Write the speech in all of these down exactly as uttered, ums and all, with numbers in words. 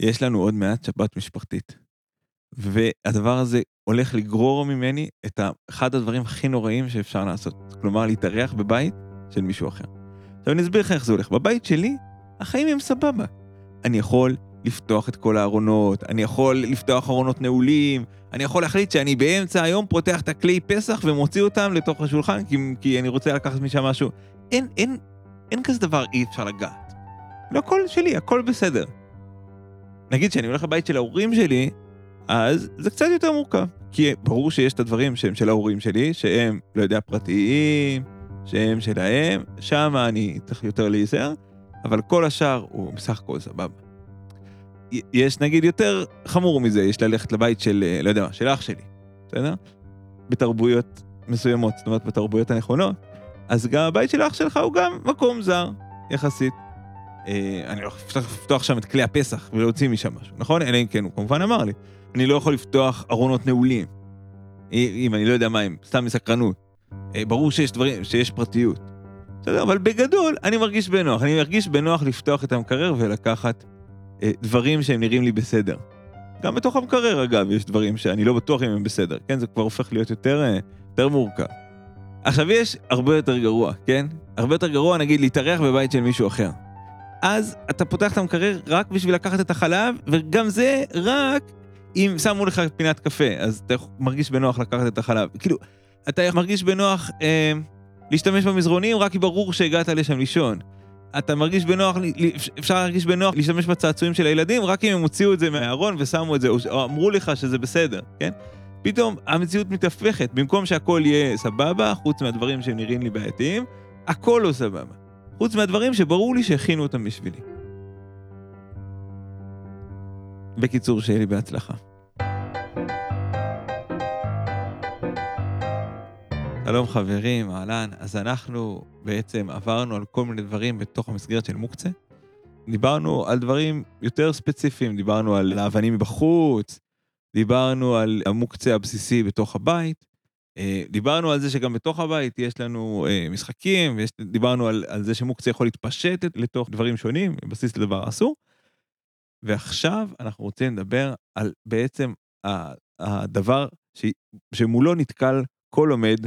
יש לנו עוד מעט שבת משפחתית. והדבר הזה הולך לגרור ממני את אחד הדברים הכי נוראים שאפשר לעשות. כלומר, להתארח בבית של מישהו אחר. עכשיו אני אסביר לך איך זה הולך. בבית שלי, החיים הם סבבה. אני יכול לפתוח את כל הארונות, אני יכול לפתוח ארונות נעולים, אני יכול להחליט שאני באמצע היום פותח את הכלי פסח ומוציא אותם לתוך השולחן, כי, כי אני רוצה לקחת משם משהו. אין, אין, אין כזה דבר אי אפשר לגעת. לא הכל שלי, הכל בסדר. נגיד שאני הולך לבית של ההורים שלי, אז זה קצת יותר מורכב, כי ברור שיש את הדברים שהם של ההורים שלי, שהם, לא יודע, פרטיים, שהם שלהם, שם אני צריך יותר להיזהר, אבל כל השאר הוא בסך הכל סבבה. יש נגיד יותר חמור מזה, יש ללכת לבית של, לא יודע מה, של אח שלי, בסדר? בתרבויות מסוימות, זאת אומרת בתרבויות הנכונות, אז גם הבית של אח שלך הוא גם מקום זר, יחסית. אני לא יכול לפתוח שם את כלי הפסח ולהוציא משם משהו, נכון? אלא אם כן, הוא כמובן אמר לי, אני לא יכול לפתוח ארונות נעולים, אם אני לא יודע מה, אם סתם מסקרנות. ברור שיש דברים, שיש פרטיות. בסדר, אבל בגדול אני מרגיש בנוח, אני מרגיש בנוח לפתוח את המקרר ולקחת דברים שהם נראים לי בסדר. גם בתוך המקרר, אגב, יש דברים שאני לא בטוח אם הם בסדר, כן? זה כבר הופך להיות יותר, יותר מורכב. עכשיו יש הרבה יותר גרוע, כן? הרבה יותר גרוע, נגיד, להתארח בבית של מישהו אחר. אז אתה פותח את המקרר רק בשביל לקחת את החלב, וגם זה רק אם שמו לך פינת קפה, אז אתה מרגיש בנוח לקחת את החלב. כאילו, אתה מרגיש בנוח אה, להשתמש במזרונים, רק כי ברור שהגעת לשם לישון. אתה מרגיש בנוח, אפשר להרגיש בנוח להשתמש בצעצועים של הילדים, רק אם הם הוציאו את זה מהארון ושמו את זה, או אמרו לך שזה בסדר, כן? פתאום המציאות מתהפכת, במקום שהכל יהיה סבבה, חוץ מהדברים שנראים לי בעייתיים, הכל לא סבבה. חוץ מהדברים שברור לי שהכינו אותם בשבילי. בקיצור, שיהיה לי בהצלחה. שלום חברים, אהלן. אז אנחנו בעצם עברנו על כל מיני דברים בתוך המסגרת של מוקצה. דיברנו על דברים יותר ספציפיים, דיברנו על האבנים מבחוץ, דיברנו על המוקצה הבסיסי בתוך הבית, דיברנו על זה שגם בתוך הבית יש לנו משחקים, דיברנו על, על זה שמוקצה יכול להתפשט לתוך דברים שונים, בסיס לדבר אסור. ועכשיו אנחנו רוצים לדבר על בעצם הדבר ש, שמולו נתקל כל עומד,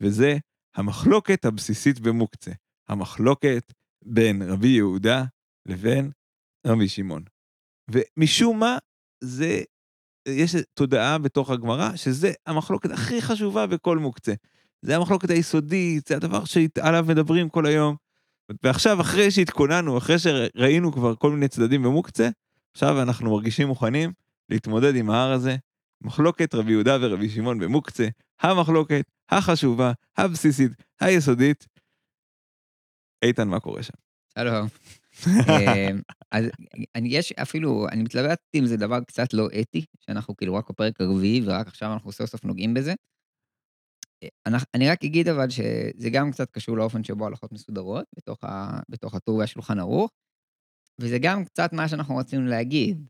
וזה המחלוקת הבסיסית במוקצה, המחלוקת בין רבי יהודה לבין רבי שמעון. ומשום מה, זה, יש תודעה בתוך הגמרא, שזה המחלוקת הכי חשובה בכל מוקצה. זה המחלוקת היסודית, זה הדבר שעליו מדברים כל היום. ועכשיו, אחרי שהתכוננו, אחרי שראינו כבר כל מיני צדדים במוקצה, עכשיו אנחנו מרגישים מוכנים להתמודד עם ההר הזה, מחלוקת רבי יהודה ורבי שמעון במוקצה, המחלוקת החשובה, הבסיסית, היסודית. איתן, מה קורה שם? שלום. אז יש אפילו, אני מתלבטתי אם זה דבר קצת לא אתי, שאנחנו כאילו רק בפרק הרביעי, ורק עכשיו אנחנו סוף סוף נוגעים בזה. אני רק אגיד אבל שזה גם קצת קשור לאופן שבו הלכות מסודרות, בתוך הטור והשולחן ערוך, וזה גם קצת מה שאנחנו רצינו להגיד.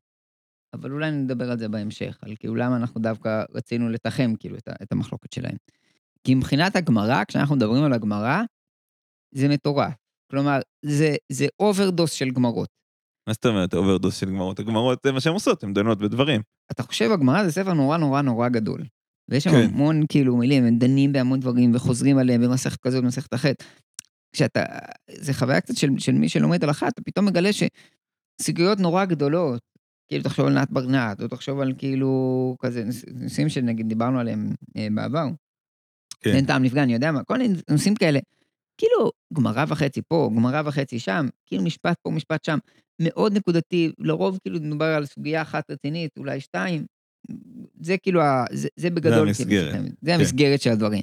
אבל אולי נדבר על זה בהמשך, על כאילו למה אנחנו דווקא רצינו לתחם כאילו את, את המחלוקת שלהם. כי מבחינת הגמרא, כשאנחנו מדברים על הגמרא, זה מטורף. כלומר, זה, זה אוברדוס של גמרות. מה זאת אומרת, אוברדוס של גמרות? הגמרות זה מה שהן עושות, הן דנות בדברים. אתה חושב, הגמרא זה ספר נורא נורא נורא גדול. ויש שם כן. המון כאילו מילים, הם דנים בהמון דברים וחוזרים עליהם במסכת כזאת, במסכת אחת. כשאתה, זה חוויה קצת של, של מי שלומד על אחת, אתה פתאום מגלה שסוגיות נורא גדולות, כאילו תחשוב על נעת ברנעת, או תחשוב על כאילו כזה נושאים שנגיד דיברנו עליהם בעבר. כן. אין טעם נפגע, אני יודע מה, כל מיני נושאים כאלה. כאילו גמרא וחצי פה, גמרא וחצי שם, כאילו משפט פה, משפט שם, מאוד נקודתי, לרוב כאילו מדובר על סוגיה אחת רצינית, אולי שתיים, זה כאילו, ה, זה, זה בגדול. זה המסגרת. כאילו, זה המסגרת כן. של הדברים.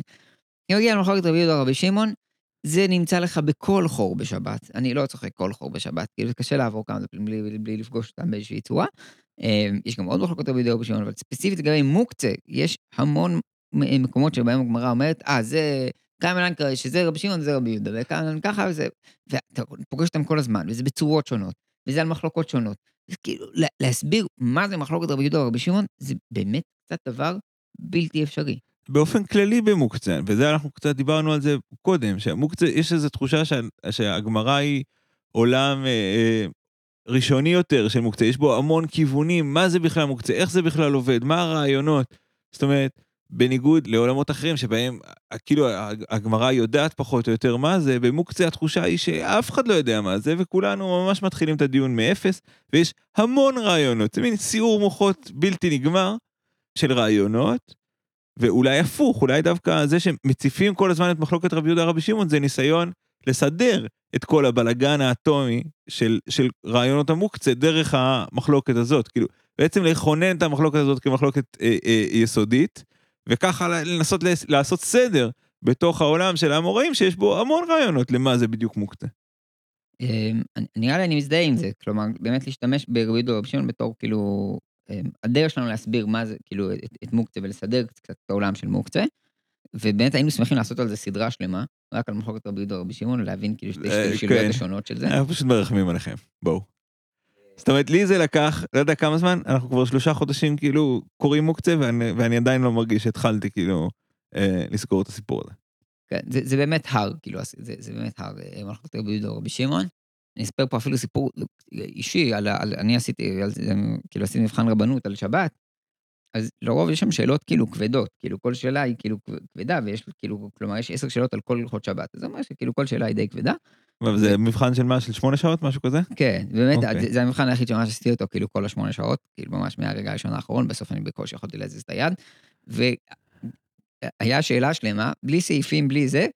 אני מגיע למחלוקת רבי יהודה רבי שמעון, זה נמצא לך בכל חור בשבת, אני לא צוחק כל חור בשבת, כאילו זה קשה לעבור כמה, בלי, בלי, בלי לפגוש אותם באיזושהי צורה, יש גם עוד מחלוקות רבי יהודה רבי שמעון, אבל ספציפית לגבי מוקצה, יש המון מקומות שבהם הגמרא אומרת, אה, ah, זה קיימן קרא, שזה רבי שמעון, זה רבי יהודה, וקיימן ככה, וזה, ואתה פוגש אותם כל הזמן, וזה בצורות שונות, וזה על מחלוקות שונות, כאילו, להסביר מה זה מחלוקת רבי יהודה רבי שמעון, זה באמת קצת דבר בלתי אפשרי. באופן כללי במוקצה, וזה אנחנו קצת דיברנו על זה קודם, שהמוקצה, יש איזו תחושה שה, שהגמרא היא עולם אה, ראשוני יותר של מוקצה, יש בו המון כיוונים, מה זה בכלל מוקצה, איך זה בכלל עובד, מה הרעיונות, זאת אומרת, בניגוד לעולמות אחרים, שבהם, כאילו, הגמרא יודעת פחות או יותר מה זה, במוקצה התחושה היא שאף אחד לא יודע מה זה, וכולנו ממש מתחילים את הדיון מאפס, ויש המון רעיונות, זה מין סיור מוחות בלתי נגמר, של רעיונות, ואולי הפוך, אולי דווקא זה שמציפים כל הזמן את מחלוקת רבי יהודה רבי שמעון, זה ניסיון לסדר את כל הבלגן האטומי של, של רעיונות המוקצה, דרך המחלוקת הזאת, כאילו, בעצם לכונן את המחלוקת הזאת כמחלוקת אה, אה, יסודית, וככה לנסות לעשות סדר בתוך העולם של המוראים, שיש בו המון רעיונות למה זה בדיוק מוקצה. נראה לי אני מזדהה עם זה, כלומר, באמת להשתמש ברבי יהודה רבי שמעון בתור כאילו, הדרך שלנו להסביר מה זה, כאילו, את מוקצה ולסדר קצת את העולם של מוקצה, ובאמת היינו שמחים לעשות על זה סדרה שלמה, רק על מחלוקת רבי יהודה רבי שמעון, להבין כאילו שתי שילויות השונות של זה. אנחנו פשוט מרחמים עליכם, בואו. זאת אומרת, לי זה לקח, לא יודע כמה זמן, אנחנו כבר שלושה חודשים כאילו קוראים מוקצה, ואני, ואני עדיין לא מרגיש שהתחלתי כאילו אה, לזכור את הסיפור הזה. כן, זה, זה באמת הר, כאילו, זה, זה באמת הר, הלכות רבי יהודה רבי שמעון. אני אספר פה אפילו סיפור אישי, על, על, אני עשיתי, על, כאילו עשיתי מבחן רבנות על שבת, אז לרוב יש שם שאלות כאילו כבדות, כאילו כל שאלה היא כאילו כבדה, ויש כאילו, כלומר, יש עשר שאלות על כל הלכות שבת, אז זה אומר שכאילו כל שאלה היא די כבדה, וזה מבחן של מה, של שמונה שעות, משהו כזה? כן, באמת, זה המבחן היחיד שממש עשיתי אותו, כאילו כל השמונה שעות, כאילו ממש מהרגע הראשון האחרון, בסוף אני בקושי יכולתי להזיז את היד, והיה שאלה שלמה, בלי סעיפים, בלי זה,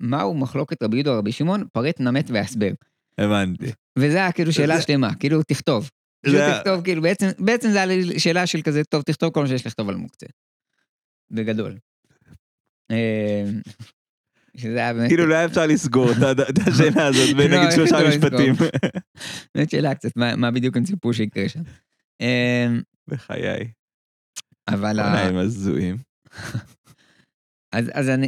מהו מחלוקת רבי יהודה רבי שמעון, פרט נמת והסבר. הבנתי. וזה היה כאילו שאלה שלמה, כאילו תכתוב. תכתוב, כאילו בעצם, בעצם זה היה שאלה של כזה, טוב, תכתוב כל מה שיש לכתוב על מוקצה. בגדול. כאילו לא היה אפשר לסגור את השאלה הזאת ונגיד שלושה משפטים. זאת שאלה קצת, מה בדיוק הם ציפו שיקרה שם. בחיי. אבל... עוניים הזויים. אז אני...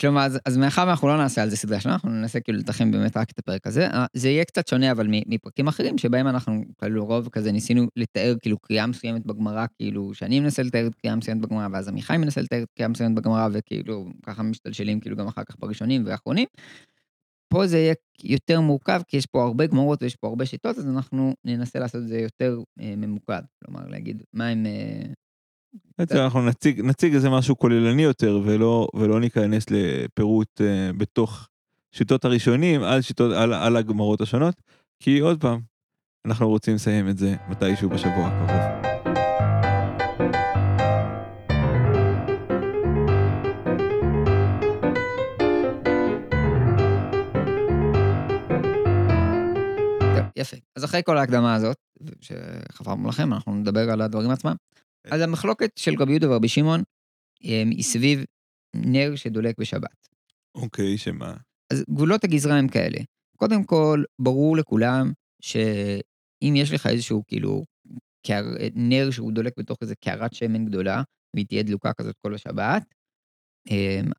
כלומר, אז מאחר אנחנו לא נעשה על זה סדרה שלנו, אנחנו ננסה כאילו לתחם באמת רק את הפרק הזה. זה יהיה קצת שונה, אבל מפרקים אחרים, שבהם אנחנו כאילו רוב כזה ניסינו לתאר כאילו קריאה מסוימת בגמרא, כאילו שאני מנסה לתאר קריאה מסוימת בגמרא, ואז עמיחי מנסה לתאר קריאה מסוימת בגמרא, וכאילו ככה משתלשלים כאילו גם אחר כך בראשונים ואחרונים. פה זה יהיה יותר מורכב, כי יש פה הרבה גמרות ויש פה הרבה שיטות, אז אנחנו ננסה לעשות את זה יותר ממוקד. כלומר, להגיד, מה עם... אנחנו נציג, נציג איזה משהו כוללני יותר, ולא, ולא ניכנס לפירוט בתוך שיטות הראשונים, על שיטות, על, על הגמרות השונות, כי עוד פעם, אנחנו רוצים לסיים את זה מתישהו בשבוע הקרוב. יפה. אז אחרי כל ההקדמה הזאת, שחברנו לכם, אנחנו נדבר על הדברים עצמם. אז המחלוקת של רבי יהודה ורבי שמעון היא סביב נר שדולק בשבת. אוקיי, שמה? אז גבולות הגזרה הם כאלה. קודם כל, ברור לכולם שאם יש לך איזשהו כאילו נר שהוא דולק בתוך איזו קערת שמן גדולה, והיא תהיה דלוקה כזאת כל השבת,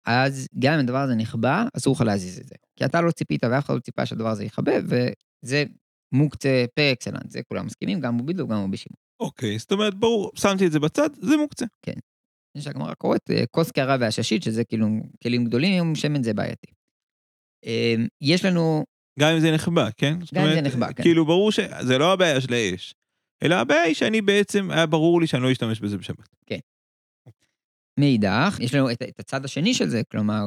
אז גם אם הדבר הזה נכבה, אסור לך להזיז את זה. כי אתה לא ציפית ואף אחד לא ציפה שהדבר הזה ייחבא, וזה מוקצה פר אקסלנס, זה כולם מסכימים, גם בבידלו, גם בבישימו. אוקיי, זאת אומרת, ברור, שמתי את זה בצד, זה מוקצה. כן. יש הגמרא קוראת, כוס קערה והששית, שזה כאילו כלים גדולים, שמן זה בעייתי. יש לנו... גם אם זה נחבא, כן? גם אם זה נחבא, כן. כאילו ברור שזה לא הבעיה של האש, אלא הבעיה היא שאני בעצם, היה ברור לי שאני לא אשתמש בזה בשבת. כן. מאידך, יש לנו את הצד השני של זה, כלומר,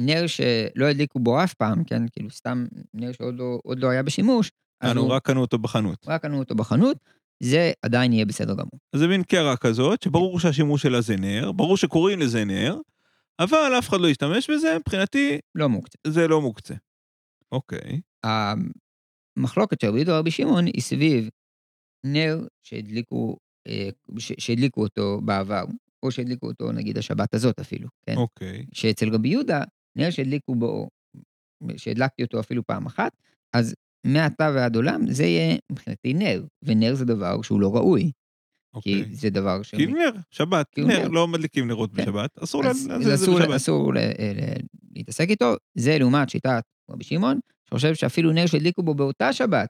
נר שלא הדליקו בו אף פעם, כן? כאילו סתם נר שעוד לא היה בשימוש. אנו רק קנו אותו בחנות. רק קנו אותו בחנות. זה עדיין יהיה בסדר גמור. זה מין קרע כזאת, שברור שהשימוש שלה זה נר, ברור שקוראים לזה נר, אבל אף אחד לא ישתמש בזה, מבחינתי... לא מוקצה. זה לא מוקצה. אוקיי. המחלוקת של רבי יהודה ורבי שמעון היא סביב נר שהדליקו, שהדליקו אותו בעבר, או שהדליקו אותו נגיד השבת הזאת אפילו, כן? אוקיי. שאצל רבי יהודה, נר שהדליקו בו, שהדלקתי אותו אפילו פעם אחת, אז... מעתה ועד עולם, זה יהיה מבחינתי נר, ונר זה דבר שהוא לא ראוי. כי זה דבר ש... כי נר, שבת, נר, לא מדליקים נרות בשבת, אסור להתעסק איתו, זה לעומת שיטת רבי שמעון, שחושב שאפילו נר שהדליקו בו באותה שבת,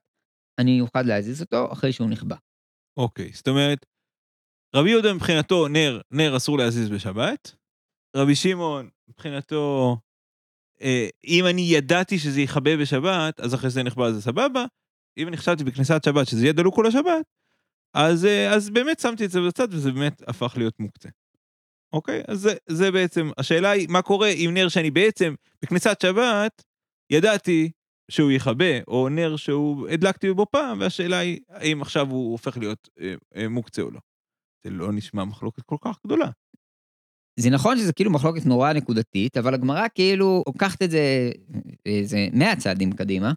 אני אוכל להזיז אותו אחרי שהוא נכבה. אוקיי, זאת אומרת, רבי יהודה מבחינתו נר, נר אסור להזיז בשבת, רבי שמעון מבחינתו אם אני ידעתי שזה יחבא בשבת, אז אחרי זה נחבא, זה סבבה. אם אני חשבתי בכניסת שבת שזה יהיה דלוק כל השבת, אז, אז באמת שמתי את זה בצד, וזה באמת הפך להיות מוקצה. אוקיי? אז זה, זה בעצם, השאלה היא, מה קורה עם נר שאני בעצם, בכניסת שבת, ידעתי שהוא יחבא, או נר שהוא הדלקתי בו פעם, והשאלה היא, האם עכשיו הוא הופך להיות אה, אה, מוקצה או לא. זה לא נשמע מחלוקת כל כך גדולה. זה נכון שזה כאילו מחלוקת נורא נקודתית, אבל הגמרא כאילו הוקחת את זה, זה מאה צעדים קדימה,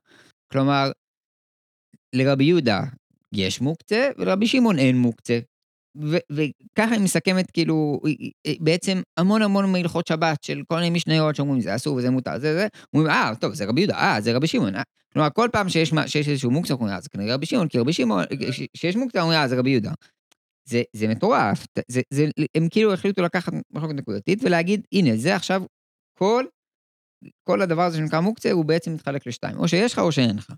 כלומר, לרבי יהודה יש מוקצה, ולרבי שמעון אין מוקצה, ו- וככה היא מסכמת כאילו, בעצם המון המון מהלכות שבת, של כל מיני משניות שאומרים, זה אסור וזה מותר, זה זה, אומרים, אה, טוב, זה רבי יהודה, אה, זה רבי שמעון, אה, כלומר, כל פעם שיש, שיש איזשהו מוקצה, אומרים, אה, זה כנראה רבי שמעון, כי רבי שמעון, שיש מוקצה, אומרים, אה, זה רבי יהודה. זה, זה מטורף, זה, זה, הם כאילו החליטו לקחת מחלוקת נקודתית, ולהגיד, הנה, זה עכשיו, כל, כל הדבר הזה שנקרא מוקצה, הוא בעצם מתחלק לשתיים, או שיש לך או שאין לך.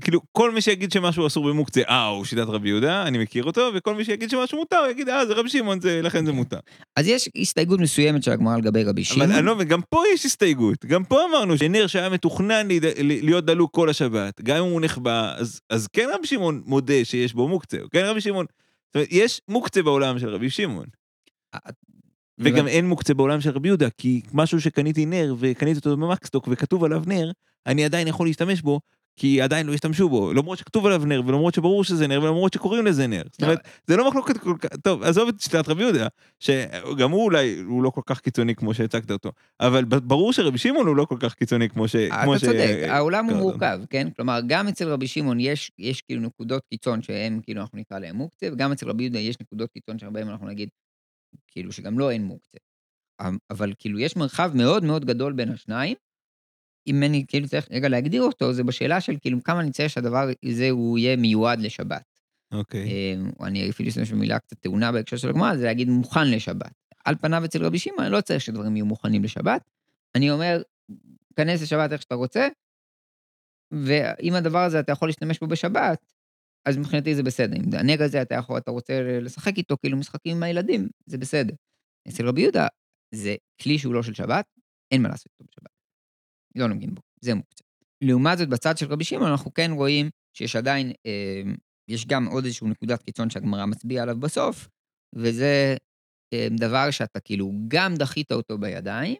כאילו, כל מי שיגיד שמשהו אסור במוקצה, אה, הוא שיטת רבי יהודה, אני מכיר אותו, וכל מי שיגיד שמשהו מותר, הוא יגיד, אה, זה רבי שמעון, זה, לכן זה מותר. אז יש הסתייגות מסוימת של הגמרא לגבי רבי שמעון. אבל לא, וגם פה יש הסתייגות, גם פה אמרנו שנר שהיה מתוכנן להיות דלוק כל השבת, גם אם הוא נחבא, אז, אז כן רבי שמעון מודה שיש בו מוקצה, כן רבי שמעון, זאת אומרת, יש מוקצה בעולם של רבי שמעון. וגם אין מוקצה בעולם של רבי יהודה, כי משהו שקניתי נר, וקניתי אותו במקסטוק, וכתוב עליו נר, אני עדיין יכול להשתמש בו, כי עדיין לא השתמשו בו, למרות שכתוב עליו נר, ולמרות שברור שזה נר, ולמרות שקוראים לזה נר. זאת אומרת, זה לא מחלוקת כל כך, טוב, עזוב את שיטת רבי יהודה, שגם הוא אולי, הוא לא כל כך קיצוני כמו שהצגת אותו, אבל ברור שרבי שמעון הוא לא כל כך קיצוני כמו ש... אתה צודק, העולם הוא מורכב, כן? כלומר, גם אצל רבי שמעון יש, יש כאילו נקודות קיצון שהם, כאילו אנחנו נקרא להם מוקצה, וגם אצל רבי יהודה יש נקודות קיצון שבהם אנחנו נגיד, כאילו שגם לא אין מוקצה. אבל כאילו יש מרחב מאוד מאוד גדול בין השניים, אם אני כאילו צריך רגע להגדיר אותו, זה בשאלה של כאילו כמה אני צריך שהדבר הזה הוא יהיה מיועד לשבת. אוקיי. או אני אפילו אשתמש במילה קצת טעונה בהקשר של הגמרא, זה להגיד מוכן לשבת. על פניו אצל רבי שמעון, אני לא צריך שדברים יהיו מוכנים לשבת, אני אומר, כנס לשבת איך שאתה רוצה, ואם הדבר הזה אתה יכול להשתמש בו בשבת, אז מבחינתי זה בסדר. אם הנר הזה אתה יכול, אתה רוצה לשחק איתו, כאילו משחקים עם הילדים, זה בסדר. אצל רבי יהודה, זה כלי שהוא לא של שבת, אין מה לעשות איתו בשבת. לא נוגעים בו, זה מוקצה. לעומת זאת, בצד של רבי שמעון, אנחנו כן רואים שיש עדיין, אה, יש גם עוד איזשהו נקודת קיצון שהגמרא מצביעה עליו בסוף, וזה אה, דבר שאתה כאילו גם דחית אותו בידיים,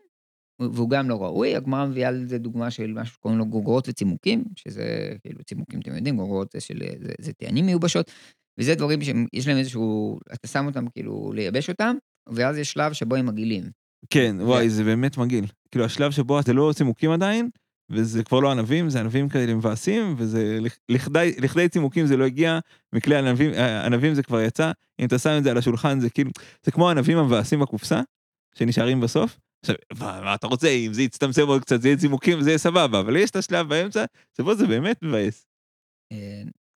והוא גם לא ראוי, הגמרא מביאה לזה דוגמה של משהו שקוראים לו גוגרות וצימוקים, שזה כאילו צימוקים, אתם יודעים, גוגרות זה של, זה, זה טענים מיובשות, וזה דברים שיש להם איזשהו, אתה שם אותם כאילו לייבש אותם, ואז יש שלב שבו הם מגילים. כן, וואי, זה באמת מגיל. כאילו, השלב שבו זה לא צימוקים עדיין, וזה כבר לא ענבים, זה ענבים כאלה מבאסים, וזה, לכדי, לכדי צימוקים זה לא הגיע, מכלי ענבים, ענבים זה כבר יצא, אם אתה שם את זה על השולחן, זה כאילו, זה כמו הענבים המבאסים בקופסה, שנשארים בסוף. עכשיו, מה אתה רוצה, אם זה יצטמצם עוד קצת, זה יהיה צימוקים, זה יהיה סבבה, אבל יש את השלב באמצע, שבו זה באמת מבאס.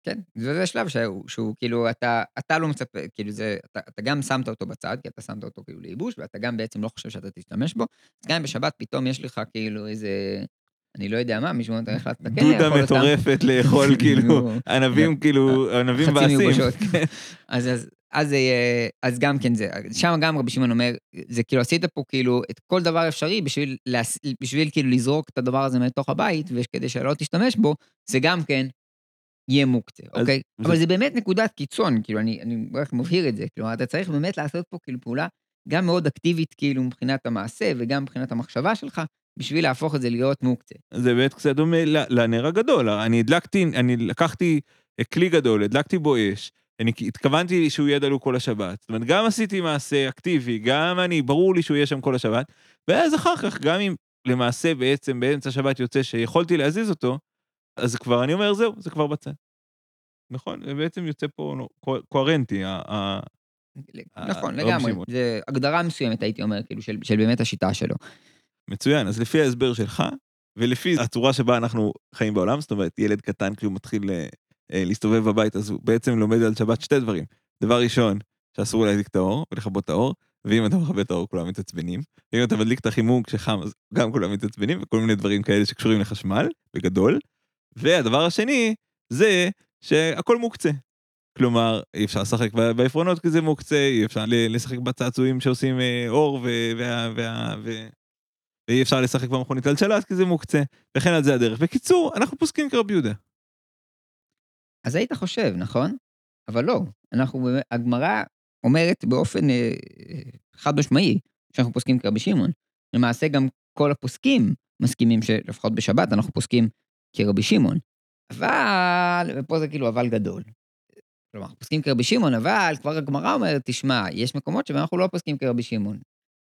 כן, זה השלב שהוא, שהוא כאילו, אתה, אתה לא מצפה, כאילו זה, אתה, אתה גם שמת אותו בצד, כי אתה שמת אותו כאילו לייבוש, ואתה גם בעצם לא חושב שאתה תשתמש בו, אז גם בשבת פתאום יש לך כאילו איזה, אני לא יודע מה, משום אתה החלטת, כן, דודה מטורפת לאכול כאילו, ענבים כאילו, ענבים בעשים. אז, אז, אז, אז גם כן זה, שם גם רבי שמעון אומר, זה כאילו עשית פה כאילו את כל דבר אפשרי, בשביל, בשביל כאילו לזרוק את הדבר הזה מתוך הבית, וכדי שלא תשתמש בו, זה גם כן, יהיה מוקצה, אוקיי? אבל זה באמת נקודת קיצון, כאילו, אני רק מבהיר את זה, כאילו, אתה צריך באמת לעשות פה, כאילו, פעולה גם מאוד אקטיבית, כאילו, מבחינת המעשה, וגם מבחינת המחשבה שלך, בשביל להפוך את זה להיות מוקצה. זה באמת קצת דומה לנר הגדול, אני הדלקתי, אני לקחתי כלי גדול, הדלקתי בו אש, אני התכוונתי שהוא יהיה דלוק כל השבת, זאת אומרת, גם עשיתי מעשה אקטיבי, גם אני, ברור לי שהוא יהיה שם כל השבת, ואז אחר כך, גם אם למעשה בעצם, באמצע השבת יוצא שיכולתי להזיז אותו, אז כבר, אני אומר, זהו, זה כבר בצד. נכון? בעצם יוצא פה קוהרנטי. נכון, לגמרי. זה הגדרה מסוימת, הייתי אומר, כאילו, של באמת השיטה שלו. מצוין, אז לפי ההסבר שלך, ולפי הצורה שבה אנחנו חיים בעולם, זאת אומרת, ילד קטן, כשהוא מתחיל להסתובב בבית, אז הוא בעצם לומד על שבת שתי דברים. דבר ראשון, שאסור להדליק את האור, ולכבות את האור, ואם אתה מכבה את האור, כולם מתעצבנים, ואם אתה מדליק את החימום כשחם, אז גם כולם מתעצבנים, וכל מיני דברים כאלה שקשורים לחשמל, בגדול. והדבר השני, זה שהכל מוקצה. כלומר, אי אפשר לשחק באפרונות כי זה מוקצה, אי אפשר לשחק בצעצועים שעושים אור, ואי אפשר לשחק במכונית שלשלת, כי זה מוקצה, וכן על זה הדרך. בקיצור, אנחנו פוסקים כרבי יהודה. אז היית חושב, נכון? אבל לא, אנחנו, הגמרא אומרת באופן אה, חד משמעי, שאנחנו פוסקים כרבי שמעון. למעשה גם כל הפוסקים מסכימים שלפחות בשבת אנחנו פוסקים כרבי שמעון. אבל, ופה זה כאילו אבל גדול. כלומר, פוסקים כרבי שמעון, אבל כבר הגמרא אומרת, תשמע, יש מקומות שבהם אנחנו לא פוסקים כרבי שמעון.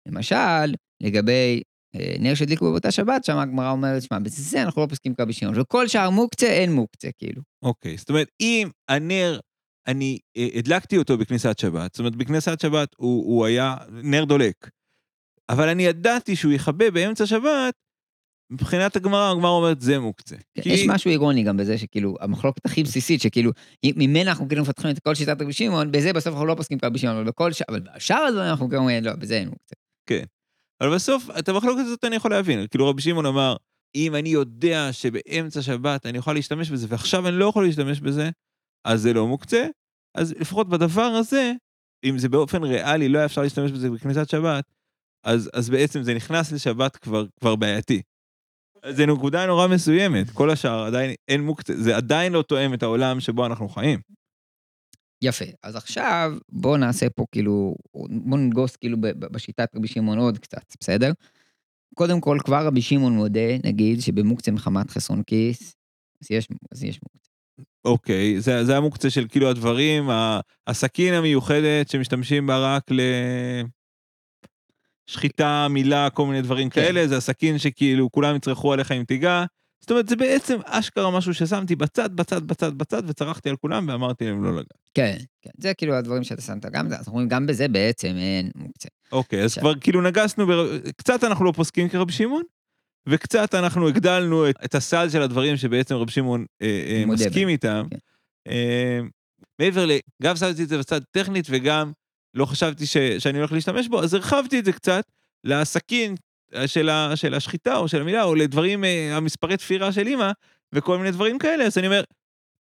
למשל, לגבי אה, נר שדליקו בבותה שבת, שם הגמרא אומרת, שמע, בזה אנחנו לא פוסקים כרבי שמעון. וכל שער מוקצה, אין מוקצה, כאילו. אוקיי, זאת אומרת, אם הנר, אני אה, הדלקתי אותו בכניסת שבת, זאת אומרת, בכניסת שבת הוא, הוא היה נר דולק, אבל אני ידעתי שהוא יחבא באמצע שבת, מבחינת הגמרא, הגמרא אומרת, זה מוקצה. יש משהו אירוני גם בזה, שכאילו, המחלוקת הכי בסיסית, שכאילו, ממנה אנחנו כאילו מפתחים את כל שיטת רבי שמעון, בזה בסוף אנחנו לא פוסקים כרבי שמעון, אבל בשאר הזמן אנחנו כאילו, לא, בזה אין מוקצה. כן. אבל בסוף, את המחלוקת הזאת אני יכול להבין. כאילו, רבי שמעון אמר, אם אני יודע שבאמצע שבת אני יכול להשתמש בזה, ועכשיו אני לא יכול להשתמש בזה, אז זה לא מוקצה. אז לפחות בדבר הזה, אם זה באופן ריאלי, לא אפשר להשתמש בזה בכניסת שבת, אז, אז בעצם זה נכנס לשבת כבר, כבר בעייתי. זה נקודה נורא מסוימת, כל השאר עדיין אין מוקצה, זה עדיין לא תואם את העולם שבו אנחנו חיים. יפה, אז עכשיו בואו נעשה פה כאילו, בואו נגוס כאילו בשיטת רבי שמעון עוד קצת, בסדר? קודם כל כבר רבי שמעון מודה, נגיד שבמוקצה מחמת חסרון כיס, אז יש, אז יש מוקצה. אוקיי, זה, זה המוקצה של כאילו הדברים, הסכין המיוחדת שמשתמשים בה רק ל... שחיטה, מילה, כל מיני דברים כן. כאלה, זה הסכין שכאילו כולם יצרכו עליך עם תיגה, זאת אומרת, זה בעצם אשכרה משהו ששמתי בצד, בצד, בצד, בצד, וצרחתי על כולם ואמרתי להם לא לגעת. כן, כן, זה כאילו הדברים שאתה שמת גם, אז אנחנו אומרים, גם בזה בעצם אין מוקצה. אוקיי, אז כבר כאילו נגסנו, בר... קצת אנחנו לא פוסקים כרבי שמעון, וקצת אנחנו הגדלנו את, את הסל של הדברים שבעצם רבי שמעון אה, אה, מסכים בין. איתם, כן. אה, מעבר ל... גם שמתי את זה בצד טכנית וגם לא חשבתי ש, שאני הולך להשתמש בו, אז הרחבתי את זה קצת לסכין של, ה, של השחיטה או של המילה, או לדברים, המספרי תפירה של אמא, וכל מיני דברים כאלה, אז אני אומר,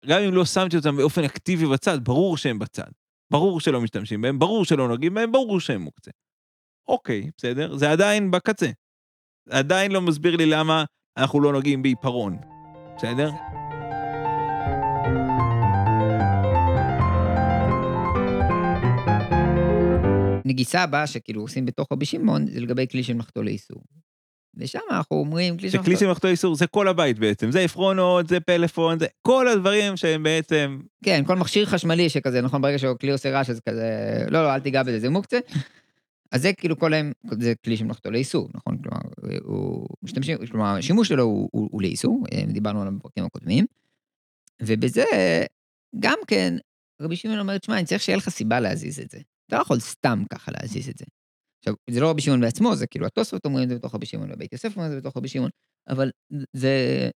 גם אם לא שמתי אותם באופן אקטיבי בצד, ברור שהם בצד, ברור שלא משתמשים בהם, ברור שלא נוגעים בהם, ברור שהם מוקצה. אוקיי, בסדר? זה עדיין בקצה. עדיין לא מסביר לי למה אנחנו לא נוגעים בעיפרון. בסדר? נגיסה הבאה שכאילו עושים בתוך רבי שמעון, זה לגבי כלי של מחתו לאיסור. ושם אנחנו אומרים, כלי של מחתו... כלי של מחתו לאיסור זה כל הבית בעצם, זה אפרונות, זה פלאפון, זה כל הדברים שהם בעצם... כן, כל מכשיר חשמלי שכזה, נכון, ברגע שהכלי עושה רעש, אז כזה, לא, לא, אל תיגע בזה, זה מוקצה. אז זה כאילו כל הם, זה כלי של מחתו לאיסור, נכון? כלומר, הוא משתמשים, כלומר, השימוש שלו הוא, הוא, הוא לאיסור, דיברנו על הפרקים הקודמים, ובזה, גם כן, רבי שמעון אומר, "שמע, אני צריך שיהיה לך סיבה להזיז את זה." אתה לא יכול סתם ככה להזיז את זה. עכשיו, זה לא רבי שמעון בעצמו, זה כאילו התוספות אומרים את זה בתוך רבי שמעון, ובית יוסף אומרים את זה בתוך רבי שמעון, אבל זה,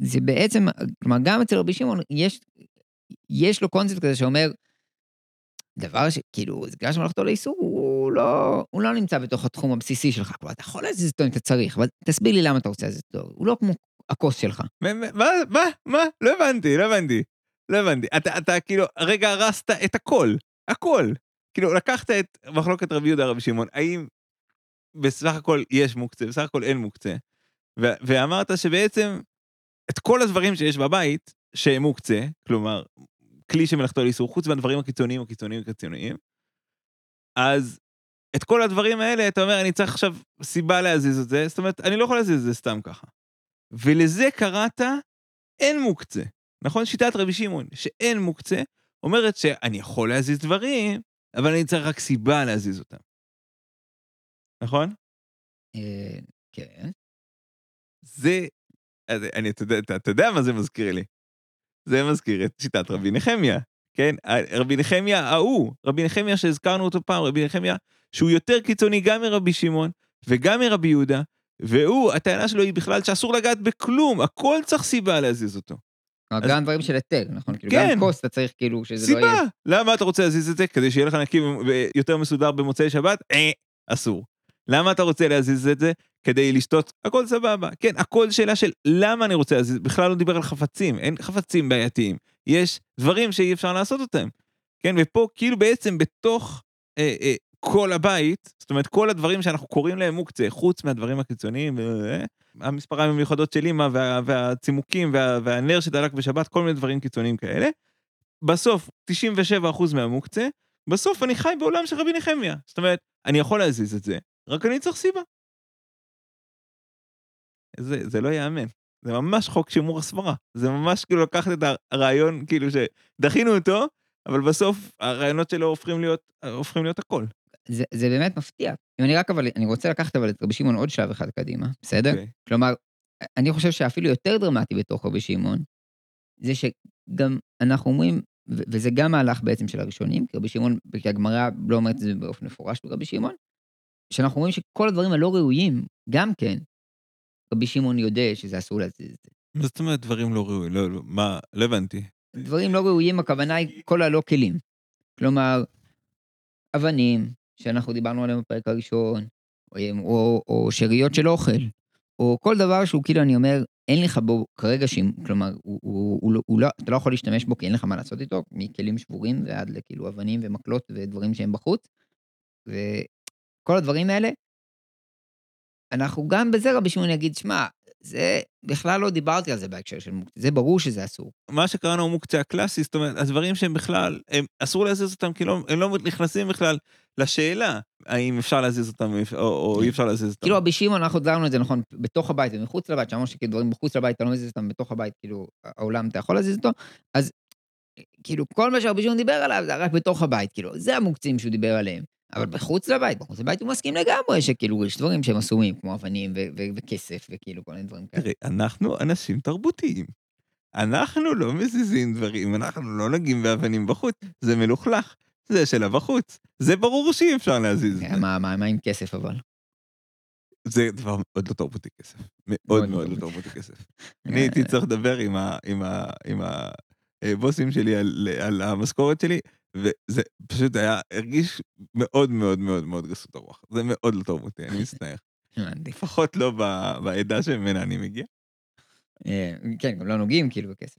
זה בעצם, כלומר, גם אצל רבי שמעון, יש, יש לו קונספט כזה שאומר, דבר שכאילו, זה כלל שמלאכתו לאיסור, הוא לא, הוא לא נמצא בתוך התחום הבסיסי שלך, כבר אתה יכול להזיז אותו אם אתה צריך, אבל תסביר לי למה אתה רוצה להזיז אותו, הוא לא כמו הכוס שלך. מה, מה, מה? לא הבנתי, לא הבנתי, לא הבנתי. אתה, אתה, כאילו, הרגע הרסת את הכל. הכל. כאילו, לקחת את מחלוקת רבי יהודה רבי שמעון, האם בסך הכל יש מוקצה, בסך הכל אין מוקצה, ו- ואמרת שבעצם את כל הדברים שיש בבית, שהם מוקצה, כלומר, כלי שמלאכתו לאיסור, חוץ מהדברים הקיצוניים, הקיצוניים, הקיצוניים, אז את כל הדברים האלה, אתה אומר, אני צריך עכשיו סיבה להזיז את זה, זאת אומרת, אני לא יכול להזיז את זה סתם ככה. ולזה קראת, אין מוקצה. נכון? שיטת רבי שמעון, שאין מוקצה, אומרת שאני יכול להזיז דברים, אבל אני צריך רק סיבה להזיז אותם. נכון? כן. זה, אני, אתה יודע מה זה מזכיר לי? זה מזכיר את שיטת רבי נחמיה, כן? רבי נחמיה ההוא, רבי נחמיה שהזכרנו אותו פעם, רבי נחמיה, שהוא יותר קיצוני גם מרבי שמעון, וגם מרבי יהודה, והוא, הטענה שלו היא בכלל שאסור לגעת בכלום, הכל צריך סיבה להזיז אותו. גם דברים של היתר, נכון? גם כוס אתה צריך כאילו שזה לא יהיה... סיבה! למה אתה רוצה להזיז את זה? כדי שיהיה לך נקי יותר מסודר במוצאי שבת? אה, אסור. למה אתה רוצה להזיז את זה? כדי לשתות, הכל סבבה. כן, הכל שאלה של למה אני רוצה להזיז, בכלל לא דיבר על חפצים, אין חפצים בעייתיים. יש דברים שאי אפשר לעשות אותם. כן, ופה כאילו בעצם בתוך כל הבית, זאת אומרת, כל הדברים שאנחנו קוראים להם מוקצה, חוץ מהדברים הקיצוניים, המספריים המיוחדות של אמא, וה, והצימוקים, וה, והנר שדלק בשבת, כל מיני דברים קיצוניים כאלה. בסוף, תשעים ושבע אחוז מהמוקצה, בסוף אני חי בעולם של רבי נחמיה. זאת אומרת, אני יכול להזיז את זה, רק אני צריך סיבה. זה, זה לא יאמן. זה ממש חוק שימור הסברה. זה ממש כאילו לקחת את הרעיון, כאילו שדחינו אותו, אבל בסוף הרעיונות שלו הופכים להיות, הופכים להיות הכל. זה, זה באמת מפתיע. אם אני רק אבל, אני רוצה לקחת אבל את רבי שמעון עוד שלב אחד קדימה, בסדר? Okay. כלומר, אני חושב שאפילו יותר דרמטי בתוך רבי שמעון, זה שגם אנחנו אומרים, ו- וזה גם מהלך בעצם של הראשונים, כי רבי שמעון, כי הגמרא לא אומרת את זה באופן מפורש ברבי שמעון, שאנחנו אומרים שכל הדברים הלא ראויים, גם כן, רבי שמעון יודע שזה אסור להזיז את זה. מה זאת אומרת דברים לא ראויים? לא, לא, מה, לא הבנתי. דברים לא ראויים, הכוונה היא כל הלא כלים. כלומר, אבנים, שאנחנו דיברנו עליהם בפרק הראשון, או, או, או שריות של אוכל, או כל דבר שהוא כאילו אני אומר, אין לך בו כרגע שימוש, כלומר, הוא, הוא, הוא, הוא לא, אתה לא יכול להשתמש בו, כי אין לך מה לעשות איתו, מכלים שבורים ועד לכאילו אבנים ומקלות ודברים שהם בחוץ, וכל הדברים האלה, אנחנו גם בזה רבי שמעון יגיד, שמה, זה, בכלל לא דיברתי על זה בהקשר של מוקצה, זה ברור שזה אסור. מה שקראנו הוא מוקצה הקלאסי, זאת אומרת, הדברים שהם בכלל, הם אסור להזיז אותם, כי לא, הם לא נכנסים בכלל לשאלה, האם אפשר להזיז אותם או, או, או אי אפשר להזיז אותם. כאילו, רבי שמעון, אנחנו דברנו את זה, נכון, בתוך הבית ומחוץ לבית, שאמרנו שדברים בחוץ לבית, אתה לא מזיז אותם, בתוך הבית, כאילו, העולם אתה יכול להזיז אותו, אז, כאילו, כל מה שרבי שמעון דיבר עליו, זה רק בתוך הבית, כאילו, זה המוקצים שהוא דיבר עליהם. אבל בחוץ לבית, בחוץ לבית הוא מסכים לגמרי, שכאילו יש דברים שהם אסומים, כמו אבנים ו- ו- וכסף, וכאילו כל מיני דברים כאלה. תראה, אנחנו אנשים תרבותיים. אנחנו לא מזיזים דברים, אנחנו לא נגעים באבנים בחוץ, זה מלוכלך, זה שלה בחוץ. זה ברור שאי אפשר להזיז. מה, מה, מה עם כסף אבל? זה דבר מאוד לא תרבותי כסף. מאוד מאוד לא תרבותי כסף. אני הייתי צריך לדבר עם הבוסים שלי על המשכורת שלי, וזה פשוט היה, הרגיש מאוד מאוד מאוד מאוד גסות הרוח. זה מאוד לא טוב אותי, אני מסתייך. לפחות לא בעדה שממנה אני מגיע. כן, גם לא נוגעים כאילו בכסף.